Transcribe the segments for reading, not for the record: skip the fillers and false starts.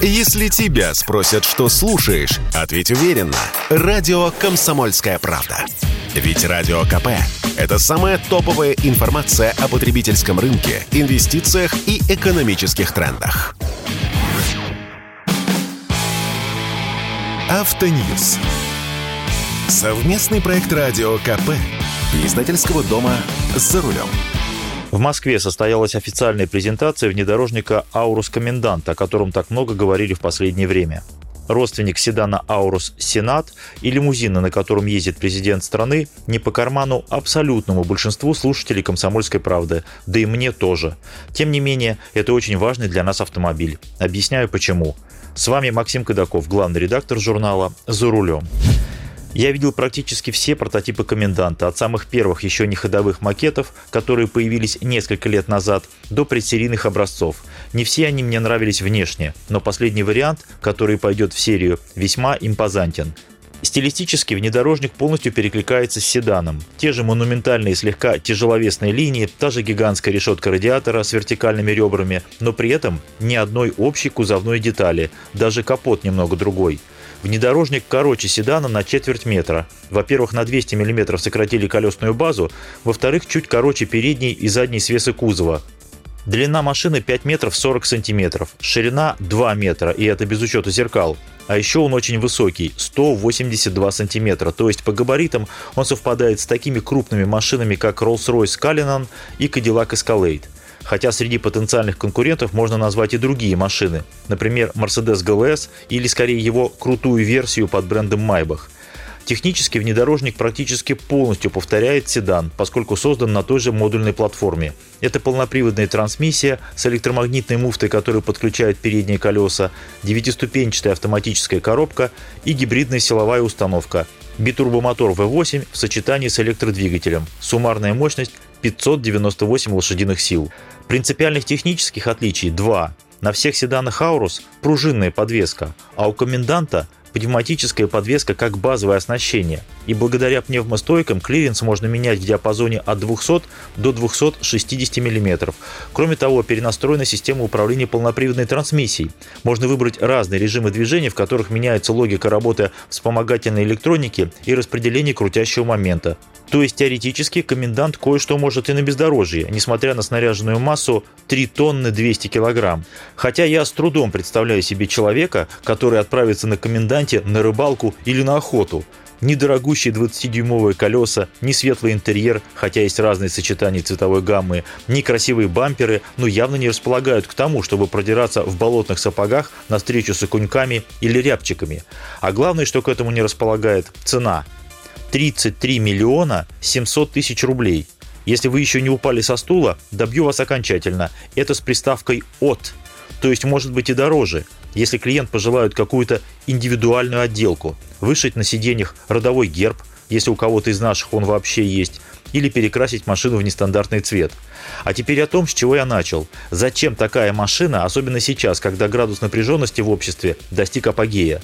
Если тебя спросят, что слушаешь, ответь уверенно. Радио «Комсомольская правда». Ведь Радио КП – это самая топовая информация о потребительском рынке, инвестициях и экономических трендах. Автоньюз. Совместный проект Радио КП и издательского дома «За рулем». В Москве состоялась официальная презентация внедорожника «Аурус Комендант», о котором так много говорили в последнее время. Родственник седана «Аурус Сенат» и лимузина, на котором ездит президент страны, не по карману абсолютному большинству слушателей «Комсомольской правды», да и мне тоже. Тем не менее, это очень важный для нас автомобиль. Объясняю почему. С вами Максим Кадаков, главный редактор журнала «За рулем». Я видел практически все прототипы коменданта, от самых первых еще не ходовых макетов, которые появились несколько лет назад, до предсерийных образцов. Не все они мне нравились внешне, но последний вариант, который пойдет в серию, весьма импозантен. Стилистически внедорожник полностью перекликается с седаном. Те же монументальные, слегка тяжеловесные линии, та же гигантская решетка радиатора с вертикальными ребрами, но при этом ни одной общей кузовной детали, даже капот немного другой. Внедорожник короче седана на четверть метра. Во-первых, на 200 мм сократили колесную базу, во-вторых, чуть короче передний и задний свесы кузова. Длина машины 5 метров 40 сантиметров, ширина 2 метра, и это без учета зеркал. А еще он очень высокий, 182 сантиметра, то есть по габаритам он совпадает с такими крупными машинами, как Rolls-Royce Cullinan и Cadillac Escalade. Хотя среди потенциальных конкурентов можно назвать и другие машины, например, Mercedes GLS или, скорее, его крутую версию под брендом Maybach. Технически внедорожник практически полностью повторяет седан, поскольку создан на той же модульной платформе. Это полноприводная трансмиссия с электромагнитной муфтой, которая подключает передние колеса, девятиступенчатая автоматическая коробка и гибридная силовая установка. Битурбомотор V8 в сочетании с электродвигателем. Суммарная мощность 598 лошадиных сил. Принципиальных технических отличий 2. На всех седанах Аурус пружинная подвеска, а у коменданта пневматическая подвеска как базовое оснащение. И благодаря пневмостойкам клиренс можно менять в диапазоне от 200 до 260 мм. Кроме того, перенастроена система управления полноприводной трансмиссией. Можно выбрать разные режимы движения, в которых меняется логика работы вспомогательной электроники и распределение крутящего момента. То есть теоретически комендант кое-что может и на бездорожье, несмотря на снаряженную массу 3 тонны 200 кг. Хотя я с трудом представляю себе человека, который отправится на коменданте на рыбалку или на охоту. Ни дорогущие 20-дюймовые колеса, ни светлый интерьер, хотя есть разные сочетания цветовой гаммы, ни красивые бамперы, но явно не располагают к тому, чтобы продираться в болотных сапогах навстречу с окуньками или рябчиками. А главное, что к этому не располагает – цена. 33 миллиона 700 тысяч рублей. Если вы еще не упали со стула, добью вас окончательно. Это с приставкой «от». То есть может быть и дороже, если клиент пожелает какую-то индивидуальную отделку. Вышить на сиденьях родовой герб, если у кого-то из наших он вообще есть, или перекрасить машину в нестандартный цвет. А теперь о том, с чего я начал. Зачем такая машина, особенно сейчас, когда градус напряженности в обществе достиг апогея?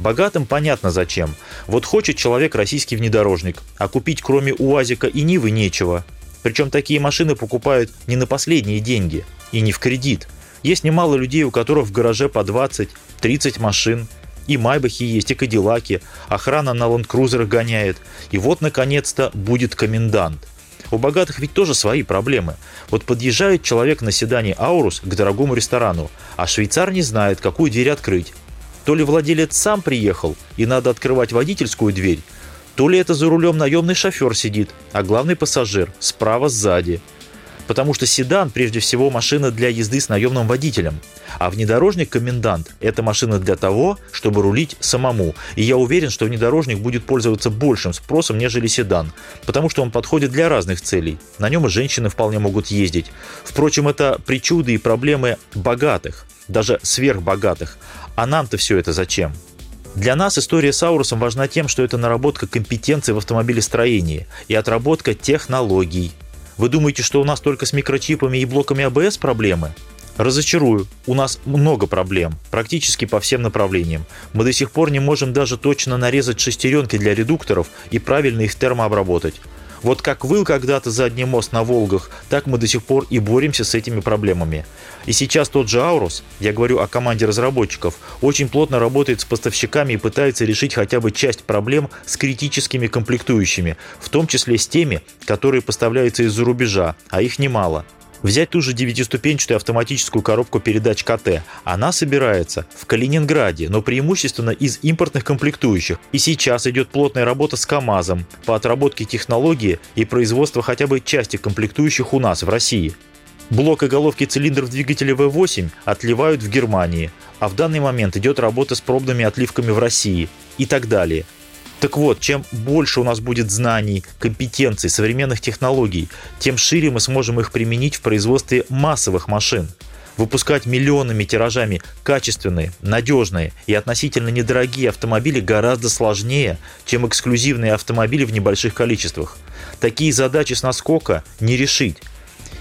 Богатым понятно зачем. Вот хочет человек российский внедорожник, а купить кроме УАЗика и Нивы нечего. Причем такие машины покупают не на последние деньги и не в кредит. Есть немало людей, у которых в гараже по 20-30 машин. И «Майбахи» есть, и «Кадиллаки». Охрана на лэнд-крузерах гоняет. И вот, наконец-то, будет комендант. У богатых ведь тоже свои проблемы. Вот подъезжает человек на седане «Аурус» к дорогому ресторану, а швейцар не знает, какую дверь открыть. То ли владелец сам приехал, и надо открывать водительскую дверь, то ли это за рулем наемный шофер сидит, а главный пассажир справа сзади. Потому что седан, прежде всего, машина для езды с наемным водителем. А внедорожник-комендант – это машина для того, чтобы рулить самому. И я уверен, что внедорожник будет пользоваться большим спросом, нежели седан. Потому что он подходит для разных целей. На нем и женщины вполне могут ездить. Впрочем, это причуды и проблемы богатых, даже сверхбогатых. А нам-то все это зачем? Для нас история с Аурусом важна тем, что это наработка компетенций в автомобилестроении и отработка технологий. Вы думаете, что у нас только с микрочипами и блоками АБС проблемы? Разочарую, у нас много проблем, практически по всем направлениям. Мы до сих пор не можем даже точно нарезать шестеренки для редукторов и правильно их термообработать. Вот как выл когда-то задний мост на Волгах, так мы до сих пор и боремся с этими проблемами. И сейчас тот же Аурус, я говорю о команде разработчиков, очень плотно работает с поставщиками и пытается решить хотя бы часть проблем с критическими комплектующими, в том числе с теми, которые поставляются из-за рубежа, а их немало. Взять ту же 9-ступенчатую автоматическую коробку передач КТ. Она собирается в Калининграде, но преимущественно из импортных комплектующих. И сейчас идет плотная работа с КАМАЗом по отработке технологии и производству хотя бы части комплектующих у нас, в России. Блок и головки цилиндров двигателя V8 отливают в Германии, а в данный момент идет работа с пробными отливками в России и так далее. Так вот, чем больше у нас будет знаний, компетенций, современных технологий, тем шире мы сможем их применить в производстве массовых машин. Выпускать миллионными тиражами качественные, надежные и относительно недорогие автомобили гораздо сложнее, чем эксклюзивные автомобили в небольших количествах. Такие задачи с наскока не решить.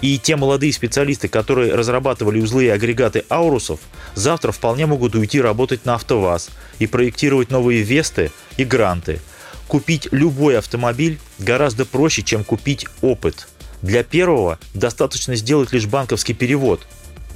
И те молодые специалисты, которые разрабатывали узлы и агрегаты Аурусов, завтра вполне могут уйти работать на АвтоВАЗ и проектировать новые Весты и Гранты. Купить любой автомобиль гораздо проще, чем купить опыт. Для первого достаточно сделать лишь банковский перевод,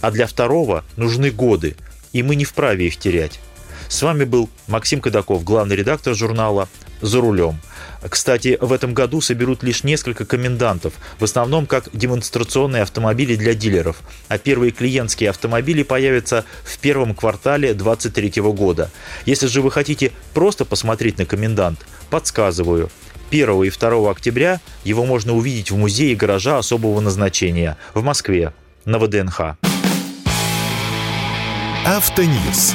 а для второго нужны годы, и мы не вправе их терять. С вами был Максим Кадаков, главный редактор журнала «За рулем». Кстати, в этом году соберут лишь несколько комендантов, в основном как демонстрационные автомобили для дилеров, а первые клиентские автомобили появятся в первом квартале 2023 года. Если же вы хотите просто посмотреть на комендант, подсказываю. 1 и 2 октября его можно увидеть в музее гаража особого назначения в Москве, на ВДНХ. Автоньюз.